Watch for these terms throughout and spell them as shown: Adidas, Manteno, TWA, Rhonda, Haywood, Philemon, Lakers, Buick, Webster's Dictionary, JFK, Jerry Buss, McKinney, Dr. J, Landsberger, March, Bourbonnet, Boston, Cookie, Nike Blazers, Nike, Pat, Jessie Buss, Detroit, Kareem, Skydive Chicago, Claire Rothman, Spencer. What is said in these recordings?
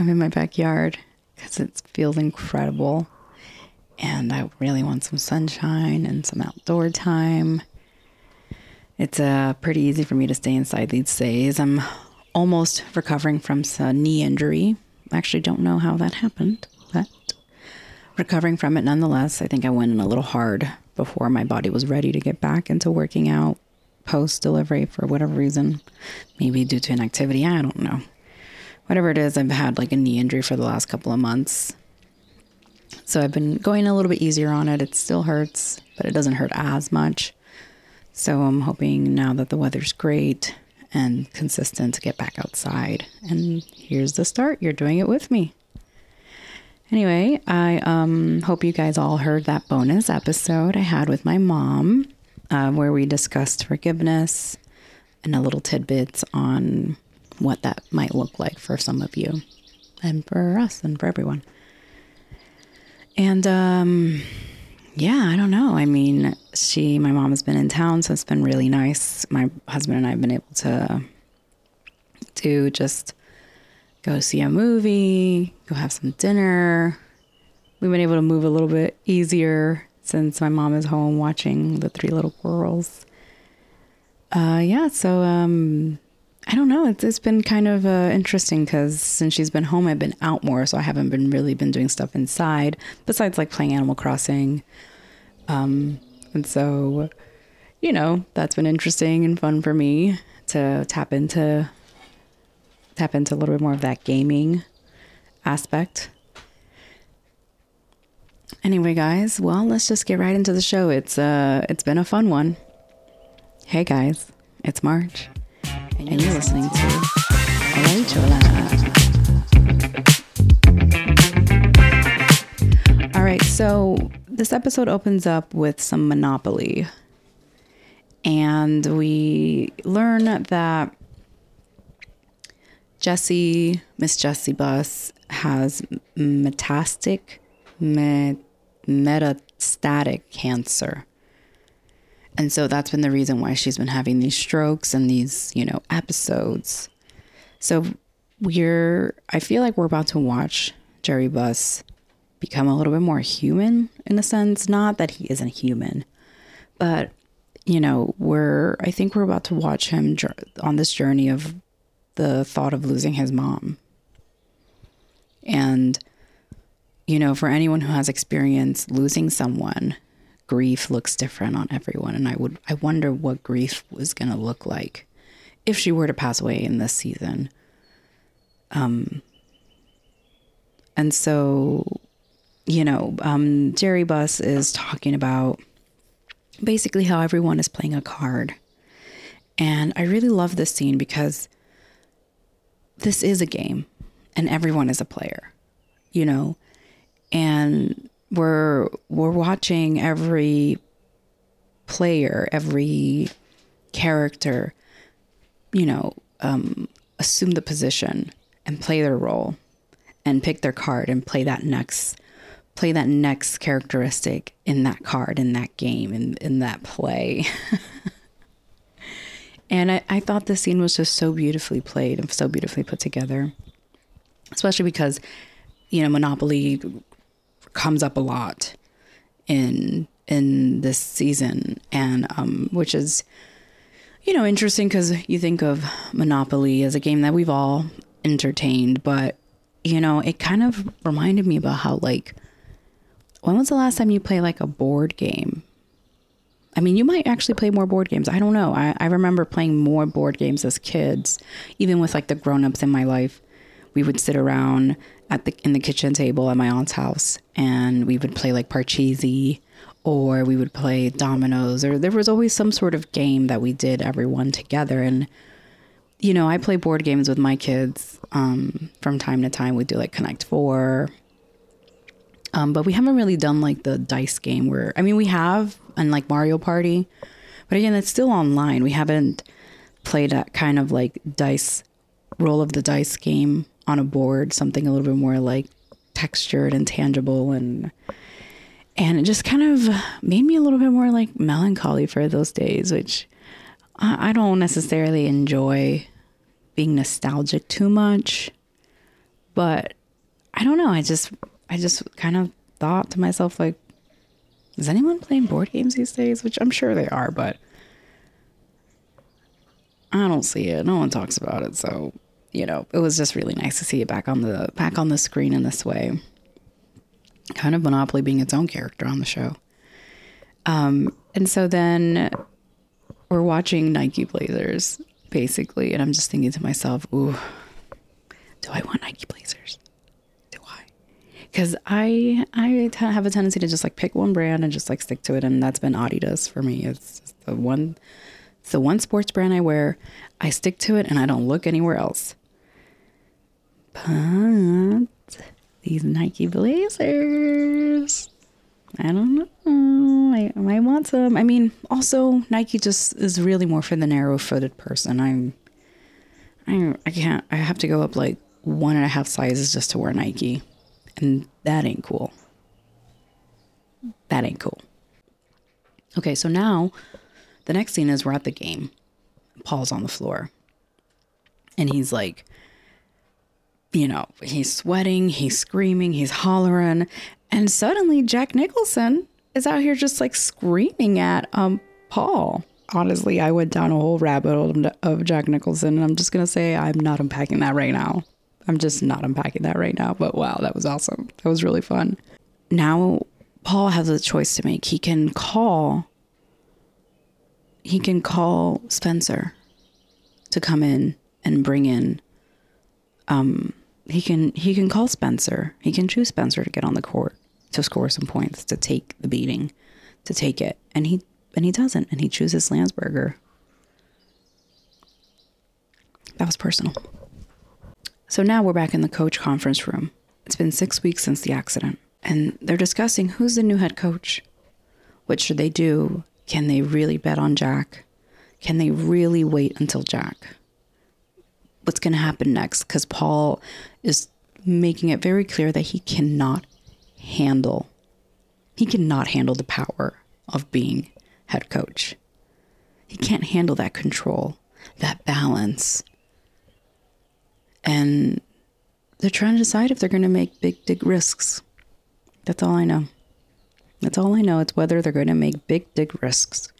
I'm in my backyard because it feels incredible. And I really want some sunshine and some outdoor time. It's pretty easy for me to stay inside these days. I'm almost recovering from a knee injury. I actually don't know how that happened, but recovering from it nonetheless. I think I went in a little hard before my body was ready to get back into working out post-delivery for whatever reason. Maybe due to inactivity, I don't know. Whatever it is, I've had like a knee injury for the last couple of months. So I've been going a little bit easier on it. It still hurts, but it doesn't hurt as much. So I'm hoping now that the weather's great and consistent to get back outside. And here's the start. You're doing it with me. Anyway, I hope you guys all heard that bonus episode I had with my mom where we discussed forgiveness and a little tidbits on what that might look like for some of you and for us and for everyone. And, yeah, I don't know. I mean, my mom has been in town, so it's been really nice. My husband and I have been able to just go see a movie, go have some dinner. We've been able to move a little bit easier since my mom is home watching the three little girls. Yeah. So, I don't know. It's been kind of interesting because since she's been home, I've been out more. So I haven't been doing stuff inside besides like playing Animal Crossing. And so, you know, that's been interesting and fun for me to tap into a little bit more of that gaming aspect. Anyway, guys, well, let's just get right into the show. It's been a fun one. Hey guys, it's March. And you're listening to Alertha. All right, so this episode opens up with some Monopoly. And we learn that Miss Jessie Buss, has metastatic cancer. And so that's been the reason why she's been having these strokes and these, you know, episodes. So I feel like we're about to watch Jerry Buss become a little bit more human in a sense. Not that he isn't human, but, you know, I think we're about to watch him on this journey of the thought of losing his mom. And, you know, for anyone who has experienced losing someone, grief looks different on everyone, and I wonder what grief was going to look like if she were to pass away in this season. And so, you know, Jerry Buss is talking about basically how everyone is playing a card. And I really love this scene because this is a game and everyone is a player, you know, and we're watching every player, every character, you know, assume the position and play their role and pick their card and play that next characteristic in that card, in that game, in that play. And I thought this scene was just so beautifully played and so beautifully put together, especially because, you know, Monopoly comes up a lot in this season, and which is, you know, interesting because you think of Monopoly as a game that we've all entertained, but, you know, it kind of reminded me about how, like, when was the last time you played like a board game? I mean, you might actually play more board games. I don't know. I remember playing more board games as kids, even with like the grown-ups in my life. We would sit around in the kitchen table at my aunt's house, and we would play like Parcheesi, or we would play dominoes, or there was always some sort of game that we did everyone together. And, you know, I play board games with my kids. From time to time we do like Connect Four. But we haven't really done like the dice game we have, and like Mario Party, but again, it's still online. We haven't played that kind of like dice roll of the dice game on a board, something a little bit more like textured and tangible, and it just kind of made me a little bit more like melancholy for those days, which I don't necessarily enjoy being nostalgic too much, But I don't know. I just kind of thought to myself, like, is anyone playing board games these days? Which I'm sure they are, but I don't see it. No one talks about it. So, you know, it was just really nice to see it back on the screen in this way. Kind of Monopoly being its own character on the show. And so then we're watching Nike Blazers, basically. And I'm just thinking to myself, ooh, do I want Nike Blazers? Do I? Because I have a tendency to just like pick one brand and just like stick to it. And that's been Adidas for me. It's just the one sports brand I wear. I stick to it and I don't look anywhere else. But these Nike Blazers, I don't know. I might want some. I mean, also Nike just is really more for the narrow-footed person. I can't. I have to go up like 1.5 sizes just to wear Nike, and that ain't cool. That ain't cool. Okay, so now the next scene is we're at the game. Paul's on the floor, and he's like, you know, he's sweating, he's screaming, he's hollering. And suddenly Jack Nicholson is out here just like screaming at Paul. Honestly, I went down a whole rabbit hole of Jack Nicholson, and I'm just going to say I'm not unpacking that right now. I'm just not unpacking that right now. But wow, that was awesome. That was really fun. Now Paul has a choice to make. He can call Spencer to come in and bring in he can call Spencer. He can choose Spencer to get on the court, to score some points, to take the beating, to take it. And he doesn't. And he chooses Landsberger. That was personal. So now we're back in the coach conference room. It's been 6 weeks since the accident. And they're discussing who's the new head coach. What should they do? Can they really bet on Jack? Can they really wait until Jack? What's going to happen next? Because Paul is making it very clear that he cannot handle the power of being head coach. He can't handle that control, that balance. And they're trying to decide if they're going to make big risks. That's all I know. That's all I know. It's whether they're going to make big risks.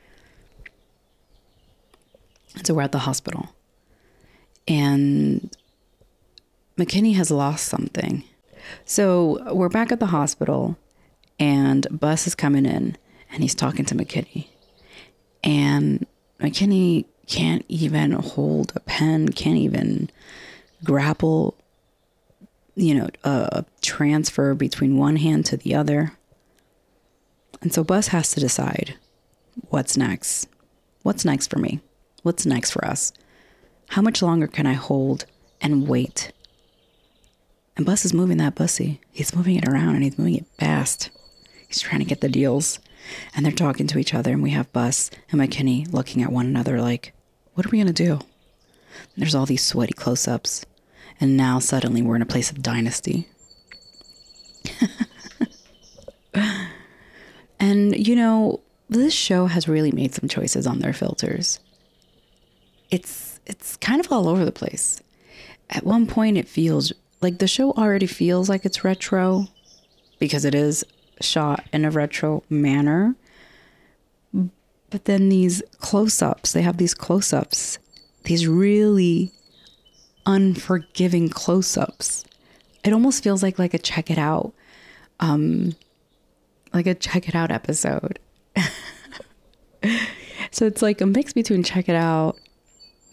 And so we're at the hospital. And McKinney has lost something. So we're back at the hospital, and Buss is coming in, and he's talking to McKinney. And McKinney can't even hold a pen, can't even grapple, you know, a transfer between one hand to the other. And so Buss has to decide what's next. What's next for me? What's next for us? How much longer can I hold and wait? And Buss is moving that bussy. He's moving it around, and he's moving it fast. He's trying to get the deals. And they're talking to each other, and we have Buss and McKinney looking at one another like, what are we going to do? And there's all these sweaty close-ups. And now suddenly we're in a place of dynasty. And, you know, this show has really made some choices on their filters. It's kind of all over the place. At one point, it feels like the show already feels like it's retro because it is shot in a retro manner. But then these close-ups, they have these close-ups, these really unforgiving close-ups. It almost feels like a Check It Out, like a Check It Out episode. So it's like a mix between Check It Out,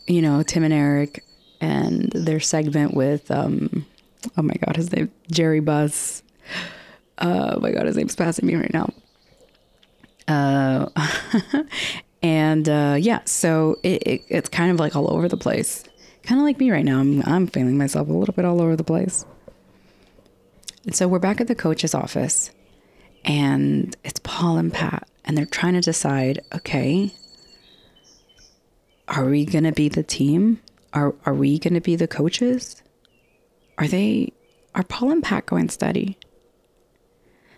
you know, Tim and Eric and their segment with, oh my God, his name, Jerry Buss. Oh my God, his name's passing me right now. Yeah, so it's kind of like all over the place. Kind of like me right now. I'm feeling myself a little bit all over the place. And so we're back at the coach's office, and it's Paul and Pat, and they're trying to decide, okay, are we going to be the team? Are we going to be the coaches? Are Paul and Pat going steady?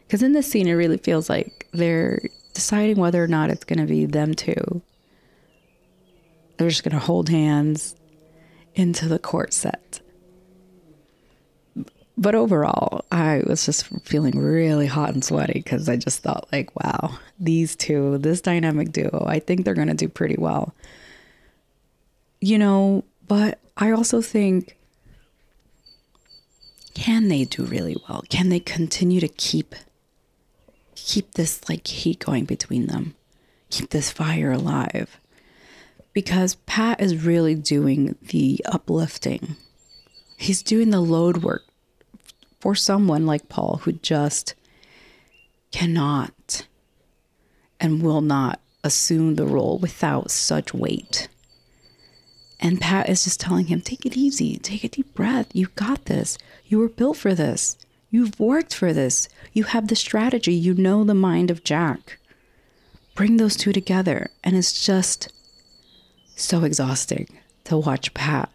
Because in this scene, it really feels like they're deciding whether or not it's going to be them two. They're just going to hold hands into the court set. But overall, I was just feeling really hot and sweaty because I just thought like, wow, these two, this dynamic duo, I think they're going to do pretty well. You know, but I also think, can they do really well? Can they continue to keep this like heat going between them? Keep this fire alive? Because Pat is really doing the uplifting. He's doing the load work for someone like Paul, who just cannot and will not assume the role without such weight. And Pat is just telling him, take it easy, take a deep breath. You got this. You were built for this. You've worked for this. You have the strategy. You know the mind of Jack. Bring those two together. And it's just so exhausting to watch Pat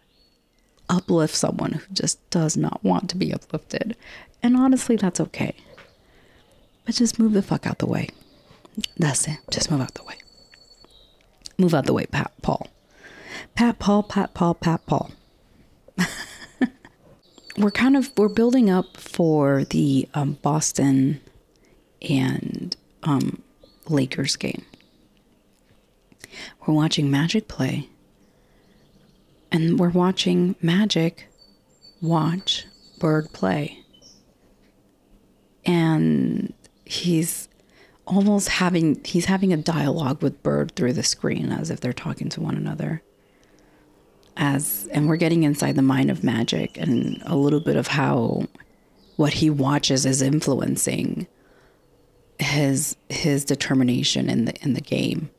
uplift someone who just does not want to be uplifted. And honestly, that's okay. But just move the fuck out the way. That's it. Just move out the way. Move out the way, Pat Paul. Pat Paul, Pat Paul, Pat Paul. We're building up for the Boston and Lakers game. We're watching Magic play. And we're watching Magic watch Bird play. And he's having a dialogue with Bird through the screen as if they're talking to one another. And we're getting inside the mind of Magic and a little bit of how what he watches is influencing his determination in the game.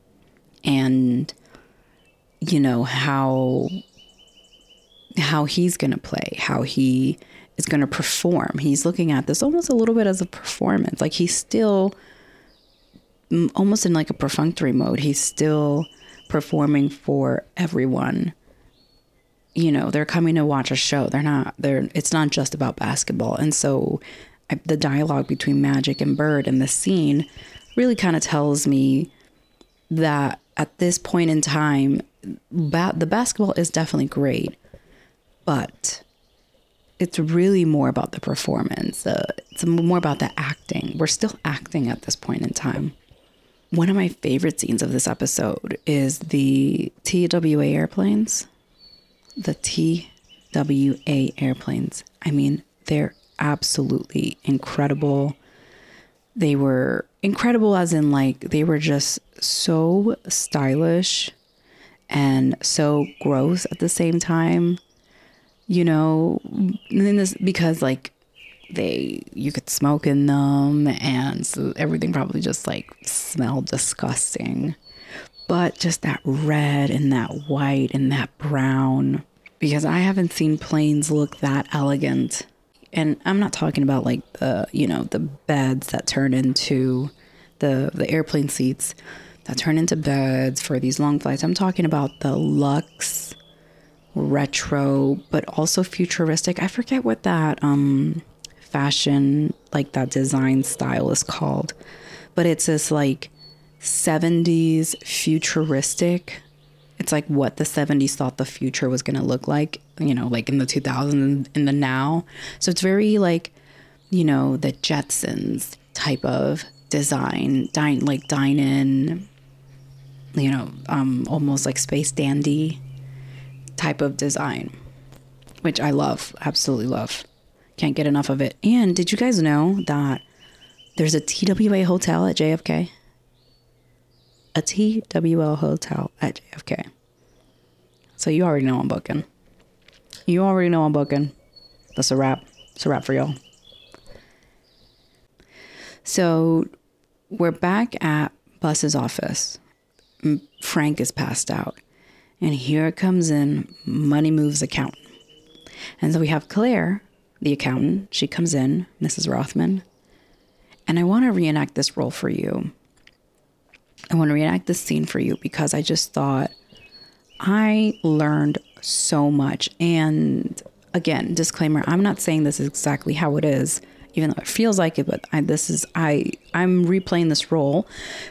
And you know how he's going to play, how he is going to perform. He's looking at this almost a little bit as a performance. Like he's still almost in like a perfunctory mode. He's still performing for everyone. You know, they're coming to watch a show. It's not just about basketball. And so the dialogue between Magic and Bird in the scene really kind of tells me that at this point in time, the basketball is definitely great, but it's really more about the performance. It's more about the acting. We're still acting at this point in time. One of my favorite scenes of this episode is the TWA airplanes. The TWA airplanes. I mean, they're absolutely incredible. They were incredible as in like they were just so stylish and so gross at the same time. You know, because like you could smoke in them, and so everything probably just like smelled disgusting. But just that red and that white and that brown, because I haven't seen planes look that elegant. And I'm not talking about like the beds that turn into the airplane seats that turn into beds for these long flights. I'm talking about the luxe, retro, but also futuristic. I forget what that fashion, like that design style is called, but it's this like 70s futuristic. It's like what the 70s thought the future was going to look like, you know, like in the 2000s, in the now. So it's very like, you know, the Jetsons type of design, dine in, you know, almost like space dandy type of design, which I love, absolutely love. Can't get enough of it. And did you guys know that there's a TWA hotel at JFK? A TWL hotel at JFK. So you already know I'm booking. You already know I'm booking. That's a wrap. It's a wrap for y'all. So we're back at Buss's office. Frank is passed out. And here comes in Money Moves accountant. And so we have Claire, the accountant. She comes in, Mrs. Rothman. And I want to reenact this role for you. I want to reenact this scene for you because I just thought I learned so much. And again, disclaimer, I'm not saying this is exactly how it is, even though it feels like it, but I'm replaying this role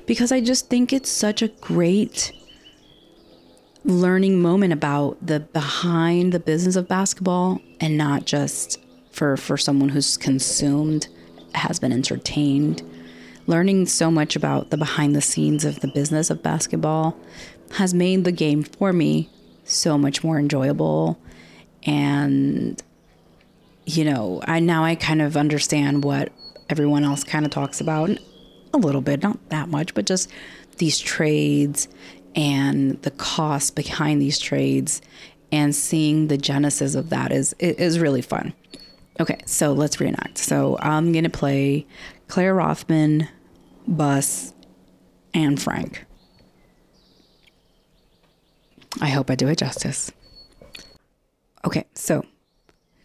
because I just think it's such a great learning moment about the behind the business of basketball and not just for someone who's consumed, has been entertained, learning so much about the behind the scenes of the business of basketball has made the game for me so much more enjoyable. And, you know, I kind of understand what everyone else kind of talks about a little bit, not that much, but just these trades and the cost behind these trades and seeing the genesis of that is really fun. Okay, so let's reenact. So I'm going to play Claire Rothman, Buss, and Frank. I hope I do it justice. Okay, so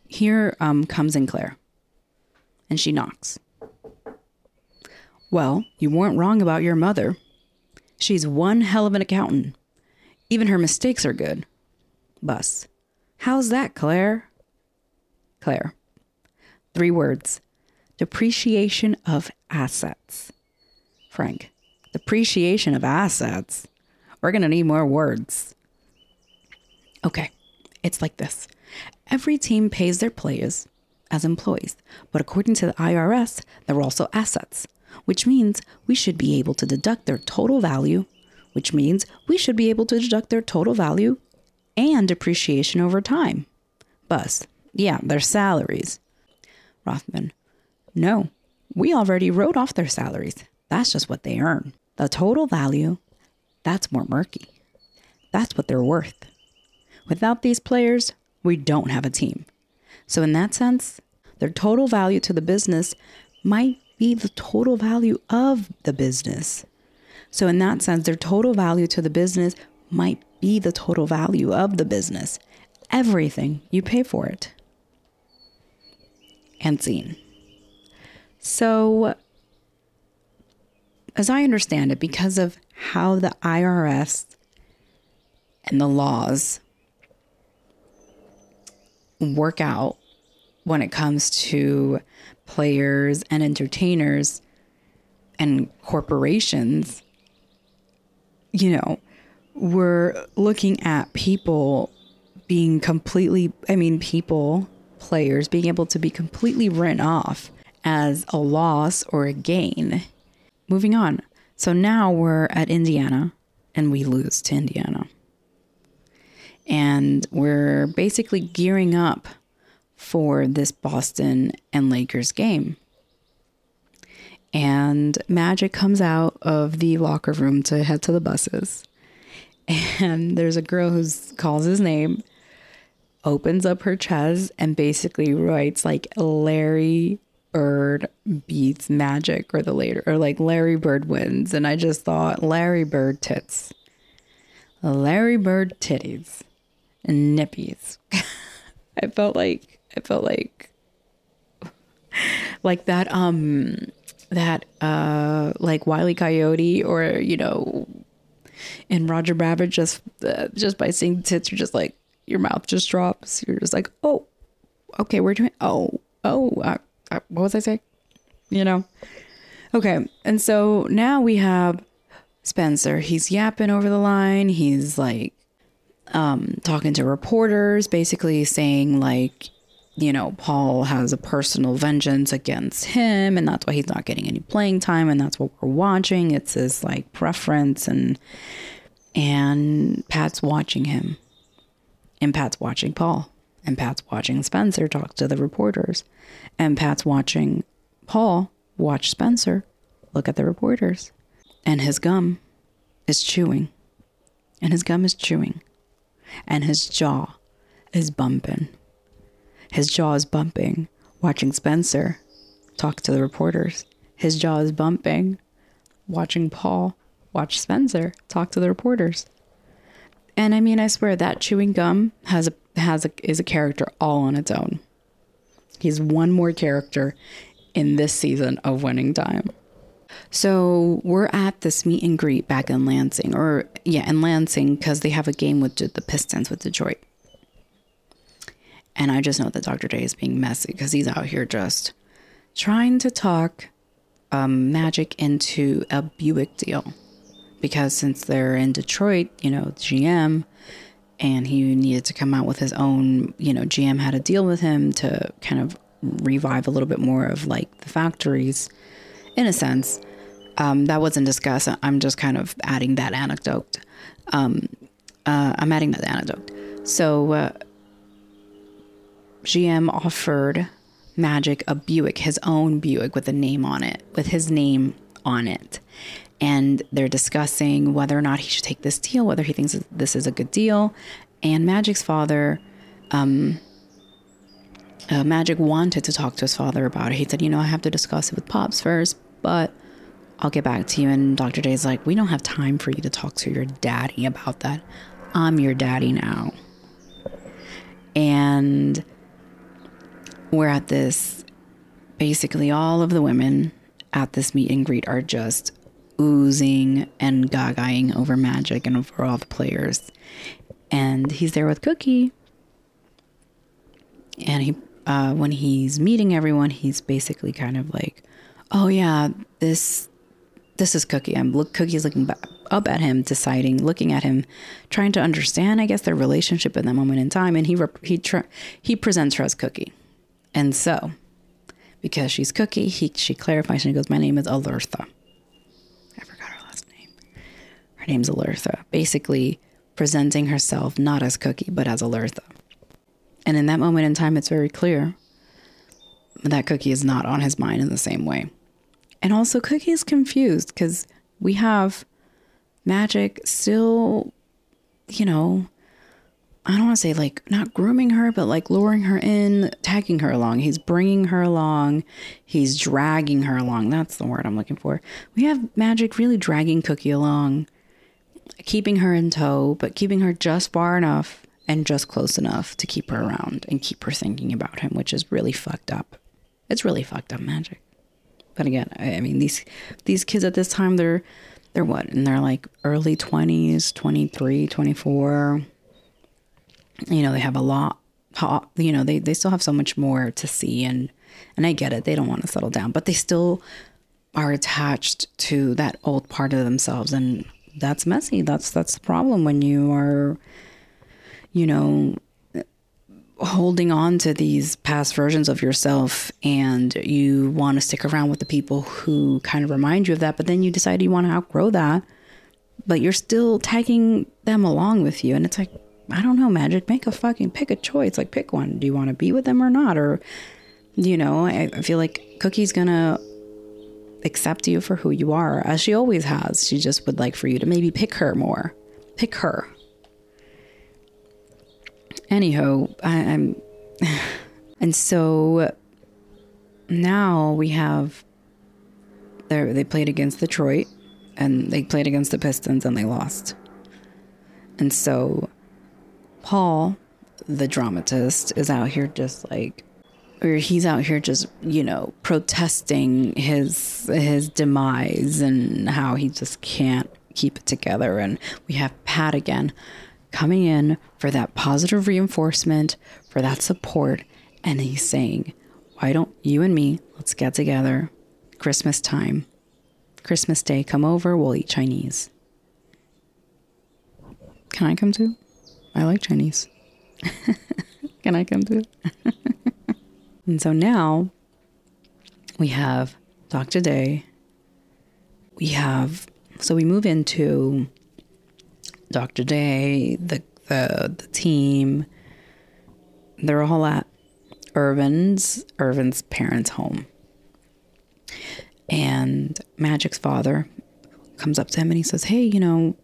here comes in Claire, and she knocks. Well, you weren't wrong about your mother. She's one hell of an accountant. Even her mistakes are good. Buss. How's that, Claire? Claire. 3 words. Depreciation of assets. Frank. Depreciation of assets? We're going to need more words. Okay, it's like this. Every team pays their players as employees, but according to the IRS, they're also assets, which means we should be able to deduct their total value, and depreciation over time. Buss. Yeah, their salaries. Rothman. No, we already wrote off their salaries. That's just what they earn. The total value, that's more murky. That's what they're worth. Without these players, we don't have a team. So in that sense, their total value to the business might be the total value of the business. Everything, you pay for it. And scene. So, as I understand it, because of how the IRS and the laws work out when it comes to players and entertainers and corporations, you know, we're looking at people being completely, players being able to be completely written off as a loss or a gain. Moving on. So now we're at Indiana and we lose to Indiana. And we're basically gearing up for this Boston and Lakers game. And Magic comes out of the locker room to head to the buses. And there's a girl who calls his name, opens up her chest, and basically writes like Larry Bird beats Magic or Larry Bird wins. And I just thought, Larry Bird tits. Larry Bird titties and nippies. I felt like that, like Wile E. Coyote or, you know, and Roger Rabbit, just by seeing tits, you're just like, your mouth just drops. You're just like, oh, okay, we're doing, what was I saying? You know? Okay. And so now we have Spencer. He's yapping over the line. He's like, talking to reporters, basically saying like, you know, Paul has a personal vengeance against him and that's why he's not getting any playing time and that's what we're watching. It's his like preference, and Pat's watching him and Pat's watching Paul and Pat's watching Spencer talk to the reporters and Pat's watching Paul watch Spencer look at the reporters, and his gum is chewing and his jaw is bumping. His jaw is bumping, watching Spencer talk to the reporters. His jaw is bumping, watching Paul watch Spencer talk to the reporters. And I mean, I swear that chewing gum is a character all on its own. He's one more character in this season of Winning Time. So we're at this meet and greet back in Lansing, because they have a game with the Pistons with Detroit. And I just know that Dr. J is being messy because he's out here just trying to talk Magic into a Buick deal. Because since they're in Detroit, you know, GM, and he needed to come out with his own, you know, GM had a deal with him to kind of revive a little bit more of like the factories in a sense. That wasn't discussed. I'm just kind of adding that anecdote. So GM offered Magic a Buick, his own Buick with a name on it, with his name on it. And they're discussing whether or not he should take this deal, whether he thinks this is a good deal. And Magic's father, Magic wanted to talk to his father about it. He said, you know, I have to discuss it with Pops first, but I'll get back to you. And Dr. J's like, we don't have time for you to talk to your daddy about that. I'm your daddy now. And we're at this, basically all of the women at this meet and greet are just oozing and gagaing over Magic and over all the players. And he's there with Cookie. And he, when he's meeting everyone, he's basically kind of like, oh yeah, this is Cookie. Cookie's looking up at him, deciding, looking at him, trying to understand, I guess, their relationship in that moment in time. And he presents her as Cookie. And so, because she's Cookie, she clarifies and she goes, my name is Alertha. I forgot her last name. Her name's Alertha. Basically presenting herself not as Cookie, but as Alertha. And in that moment in time, it's very clear that Cookie is not on his mind in the same way. And also Cookie is confused because we have Magic still, you know, I don't want to say like not grooming her, but like luring her in, tagging her along. He's bringing her along. He's dragging her along. That's the word I'm looking for. We have Magic really dragging Cookie along, keeping her in tow, but keeping her just far enough and just close enough to keep her around and keep her thinking about him, which is really fucked up. It's really fucked up, Magic. But again, I mean, these kids at this time, they're what? And they're like early 20s, 23, 24. You know, they have a lot, you know, they still have so much more to see. And I get it. They don't want to settle down, but they still are attached to that old part of themselves. And that's messy. That's the problem when you are, you know, holding on to these past versions of yourself and you want to stick around with the people who kind of remind you of that, but then you decide you want to outgrow that, but you're still tagging them along with you. And it's like, I don't know, Magic, pick a choice. Like, pick one. Do you want to be with them or not? Or, you know, I feel like Cookie's gonna accept you for who you are, as she always has. She just would like for you to maybe pick her more. Pick her. Anywho, I'm... And so now we have... They played against Detroit, and they played against the Pistons, and they lost. And so... Paul, the dramatist, is out here just like, or he's out here just, you know, protesting his demise and how he just can't keep it together. And we have Pat again coming in for that positive reinforcement, for that support. And he's saying, why don't you and me, let's get together. Christmas time, Christmas Day, come over, we'll eat Chinese. Can I come too? I like Chinese. Can I come to it? And so now we have Dr. Day. We move into Dr. Day, the team. They're all at Irvin's parents' home. And Magic's father comes up to him and he says, hey, you know,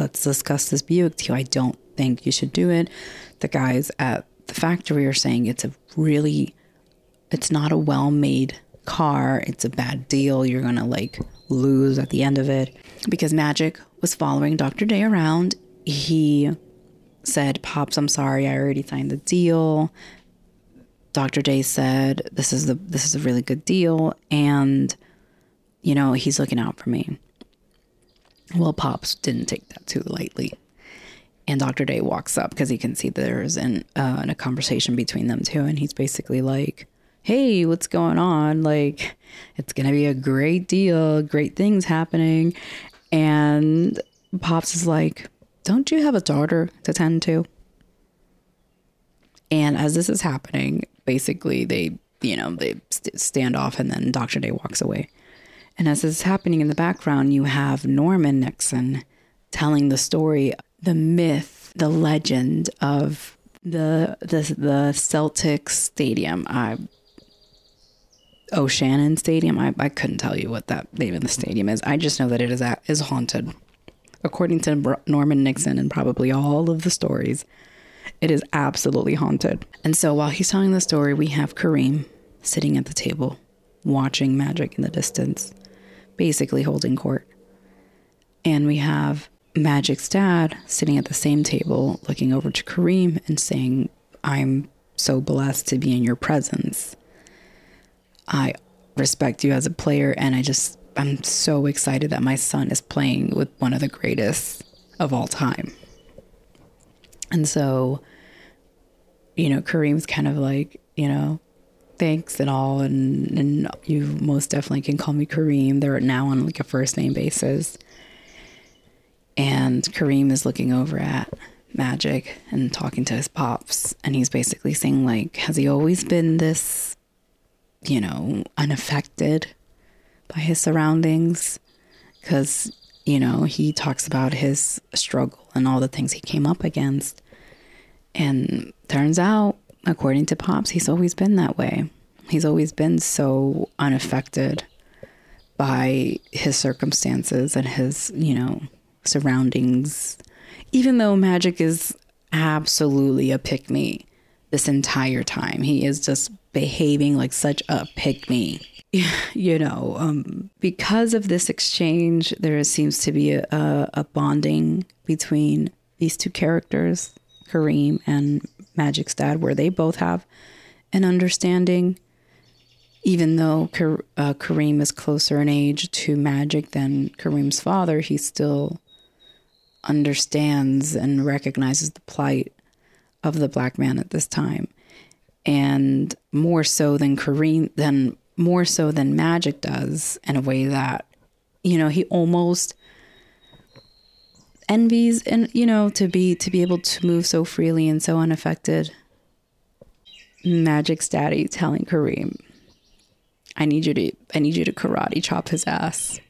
let's discuss this Buick deal. I don't think you should do it. The guys at the factory are saying it's not a well-made car. It's a bad deal. You're going to like lose at the end of it. Because Magic was following Dr. Day around. He said, Pops, I'm sorry. I already signed the deal. Dr. Day said, this is a really good deal. And, you know, he's looking out for me. Well, Pops didn't take that too lightly. And Dr. Day walks up because he can see there's a conversation between them two. And he's basically like, hey, what's going on? Like, it's going to be a great deal. Great things happening. And Pops is like, don't you have a daughter to tend to? And as this is happening, basically they you know, they stand off, and then Dr. Day walks away. And as this is happening in the background, you have Norman Nixon telling the story, the myth, the legend of the Celtics stadium. O'Shannon Stadium. I couldn't tell you what that name of the stadium is. I just know that it is haunted. According to Norman Nixon and probably all of the stories, it is absolutely haunted. And so while he's telling the story, we have Kareem sitting at the table, watching Magic in the distance, basically holding court. And we have Magic's dad sitting at the same table, looking over to Kareem and saying, "I'm so blessed to be in your presence. I respect you as a player, and I'm so excited that my son is playing with one of the greatest of all time." And so, you know, Kareem's kind of like, you know, thanks and all, and you most definitely can call me Kareem. They're now on like a first name basis. And Kareem is looking over at Magic and talking to his pops, and he's basically saying like, has he always been this, you know, unaffected by his surroundings? Because, you know, he talks about his struggle and all the things he came up against. And turns out, according to Pops, he's always been that way. He's always been so unaffected by his circumstances and his, you know, surroundings. Even though Magic is absolutely a pick-me this entire time, he is just behaving like such a pick-me, you know. Because of this exchange, there seems to be a bonding between these two characters, Kareem and Magic's dad, where they both have an understanding. Even though Kareem is closer in age to Magic than Kareem's father, he still understands and recognizes the plight of the black man at this time. And more so than Magic does, in a way that, you know, he almost envies, and, you know, to be able to move so freely and so unaffected. Magic's daddy telling Kareem, I need you to karate chop his ass.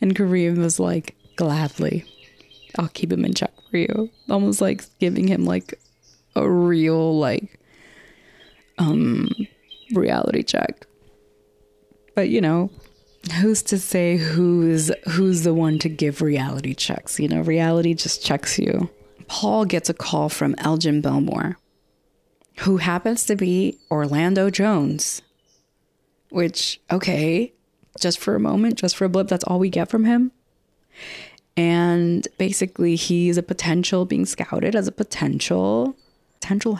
And Kareem was like, gladly, I'll keep him in check for you. Almost like giving him like a real like reality check. But, you know, who's to say who's the one to give reality checks? You know, reality just checks you. Paul gets a call from Elgin Belmore, who happens to be Orlando Jones, which, okay, just for a moment, just for a blip, that's all we get from him. And basically he's being scouted as a potential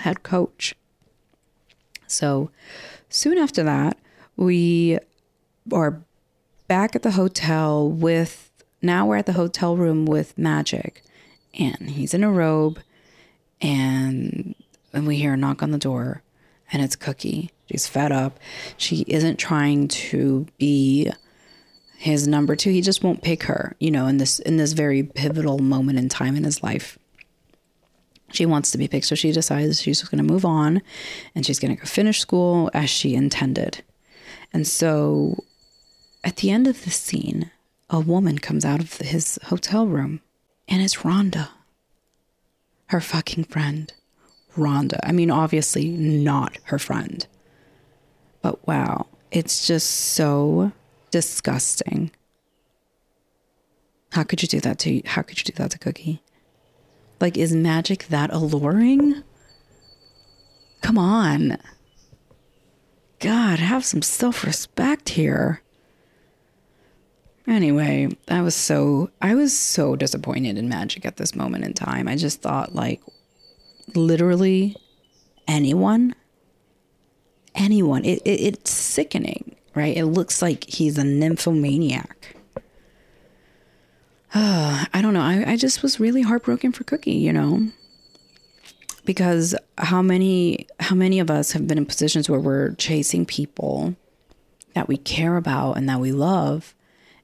head coach. So soon after that, we are back at the hotel we're at the hotel room with Magic, and he's in a robe, and we hear a knock on the door, and it's Cookie. She's fed up. She isn't trying to be his number two. He just won't pick her, you know, in this very pivotal moment in time in his life. She wants to be picked, so she decides she's going to move on, and she's going to go finish school as she intended. And so at the end of the scene, a woman comes out of his hotel room, and it's Rhonda, her fucking friend. Rhonda. I mean, obviously not her friend. But wow, it's just so disgusting. How could you do that to Cookie? Like, is Magic that alluring? Come on. God, have some self-respect here. Anyway, I was so disappointed in Magic at this moment in time. I just thought, like, literally anyone. It's sickening, right? It looks like he's a nymphomaniac. I don't know. I just was really heartbroken for Cookie, you know, because how many of us have been in positions where we're chasing people that we care about and that we love,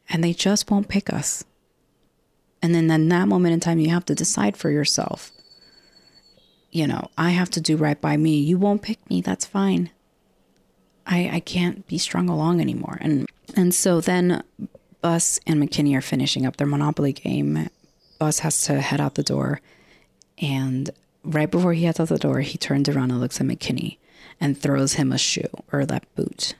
and they just won't pick us. And then in that moment in time, you have to decide for yourself. you know, I have to do right by me. You won't pick me. That's fine. I can't be strung along anymore. And so then Buss and McKinney are finishing up their Monopoly game. Buss has to head out the door. And right before he heads out the door, he turns around and looks at McKinney and throws him a shoe or that boot.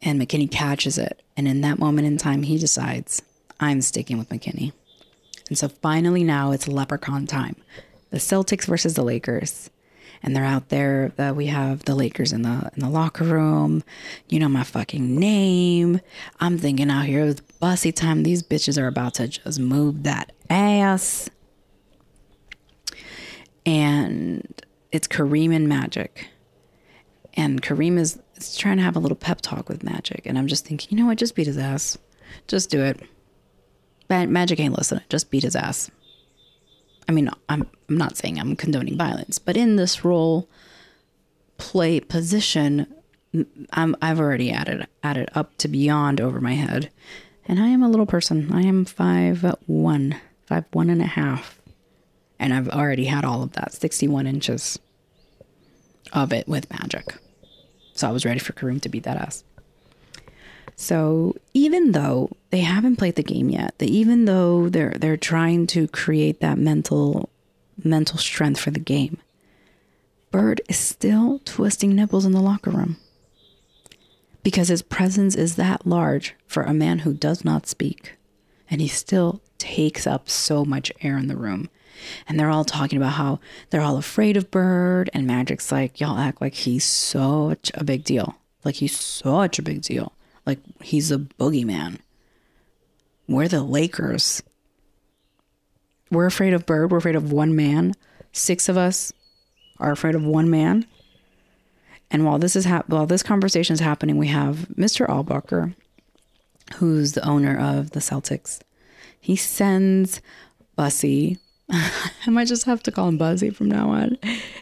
And McKinney catches it. And in that moment in time, he decides, I'm sticking with McKinney. And so finally now it's leprechaun time. The Celtics versus the Lakers. And they're out there. We have the Lakers in the locker room. You know my fucking name. I'm thinking out here it's Bussy time. These bitches are about to just move that ass. And it's Kareem and Magic. And Kareem is trying to have a little pep talk with Magic. And I'm just thinking, you know what? Just beat his ass. Just do it. Magic ain't listening. Just beat his ass. I mean, I'm not saying I'm condoning violence, but in this role play position, I've already added up to beyond over my head. And I am a little person. I am 5'1", 5'1.5". And I've already had all of that, 61 inches of it with Magic. So I was ready for Kareem to beat that ass. So even though they haven't played the game yet, even though they're trying to create that mental strength for the game, Bird is still twisting nipples in the locker room because his presence is that large for a man who does not speak. And he still takes up so much air in the room. And they're all talking about how they're all afraid of Bird, and Magic's like, y'all act like he's such a big deal. Like he's such a big deal. Like, he's a boogeyman. We're the Lakers. We're afraid of Bird. We're afraid of one man. 6 of us are afraid of one man. And while this is while this conversation is happening, we have Mr. Allbucker, who's the owner of the Celtics. He sends Bussy. I might just have to call him Bussy from now on.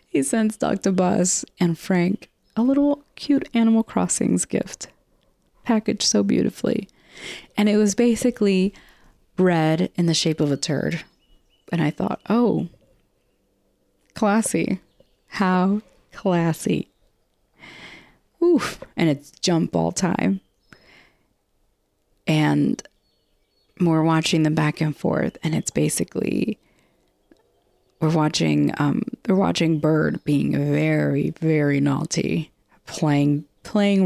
He sends Dr. Buss and Frank a little cute Animal Crossings gift. Packaged so beautifully. And it was basically bread in the shape of a turd. And I thought, oh, classy. How classy. Oof. And it's jump ball time. And we're watching them back and forth. And it's basically, we're watching Bird being very, very naughty, playing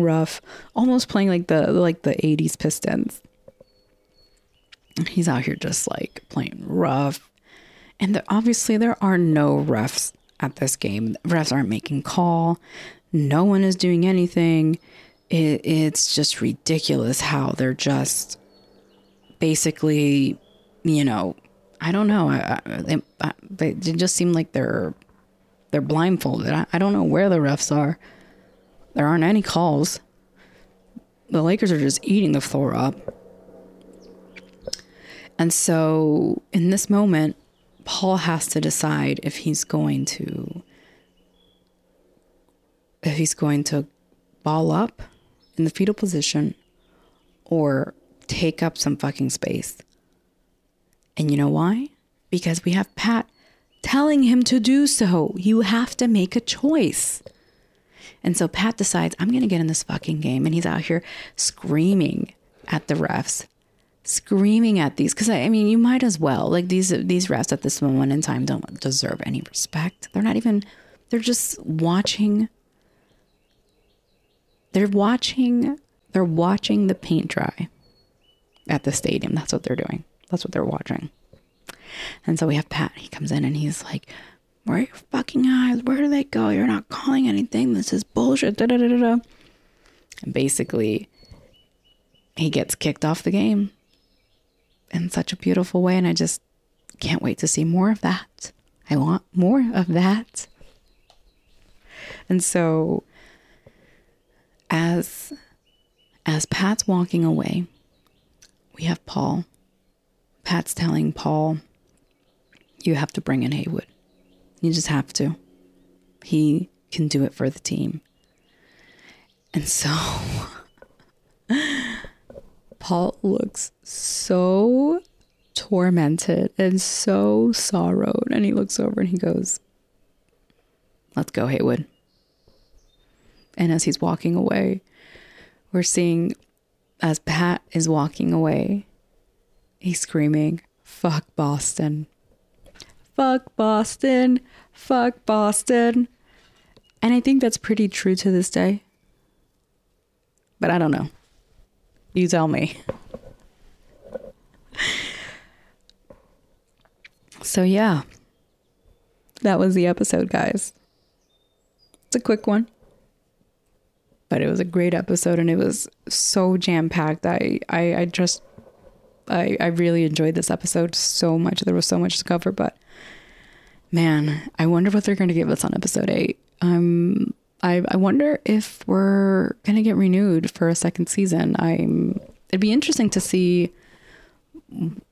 rough, almost playing like the 80s Pistons. He's out here just like playing rough. And obviously there are no refs at this game. Refs aren't making call. No one is doing anything. It's just ridiculous how they're just basically, you know, I don't know. They just seem like they're blindfolded. I don't know where the refs are. There aren't any calls. The Lakers are just eating the floor up. And so in this moment, Paul has to decide if he's going to ball up in the fetal position or take up some fucking space. And you know why? Because we have Pat telling him to do so. You have to make a choice. And so Pat decides, I'm going to get in this fucking game. And he's out here screaming at the refs, screaming at these. Because, I mean, you might as well. Like, these refs at this moment in time don't deserve any respect. They're not even, they're just watching. They're watching the paint dry at the stadium. That's what they're doing. That's what they're watching. And so we have Pat. He comes in and he's like, where are your fucking eyes? Where do they go? You're not calling anything. This is bullshit. Da, da, da, da, da. And basically, he gets kicked off the game in such a beautiful way. And I just can't wait to see more of that. I want more of that. And so as Pat's walking away, we have Paul. Pat's telling Paul, you have to bring in Haywood. You just have to. He can do it for the team. And so Paul looks so tormented and so sorrowed. And he looks over and he goes, Let's go, Haywood. And as he's walking away, we're seeing as Pat is walking away, he's screaming, fuck Boston. Fuck Boston. Fuck Boston. And I think that's pretty true to this day. But I don't know. You tell me. So yeah. That was the episode, guys. It's a quick one. But it was a great episode and it was so jam-packed. I really enjoyed this episode so much. There was so much to cover, but man, I wonder what they're going to give us on episode 8. I wonder if we're going to get renewed for a second season. It'd be interesting to see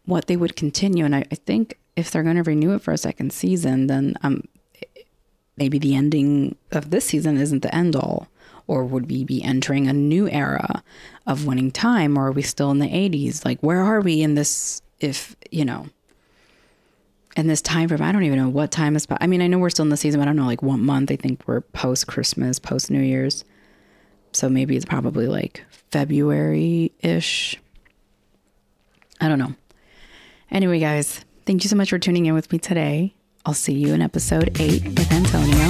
what they would continue. And I think if they're going to renew it for a second season, then maybe the ending of this season isn't the end all. Or would we be entering a new era of Winning Time? Or are we still in the 80s? Like, where are we in this, in this time frame? I don't even know what time is. I mean, I know we're still in the season, but I don't know, like, what month. I think we're post-Christmas, post-New Year's. So maybe it's probably, like, February-ish. I don't know. Anyway, guys, thank you so much for tuning in with me today. I'll see you in episode 8 with Antonio.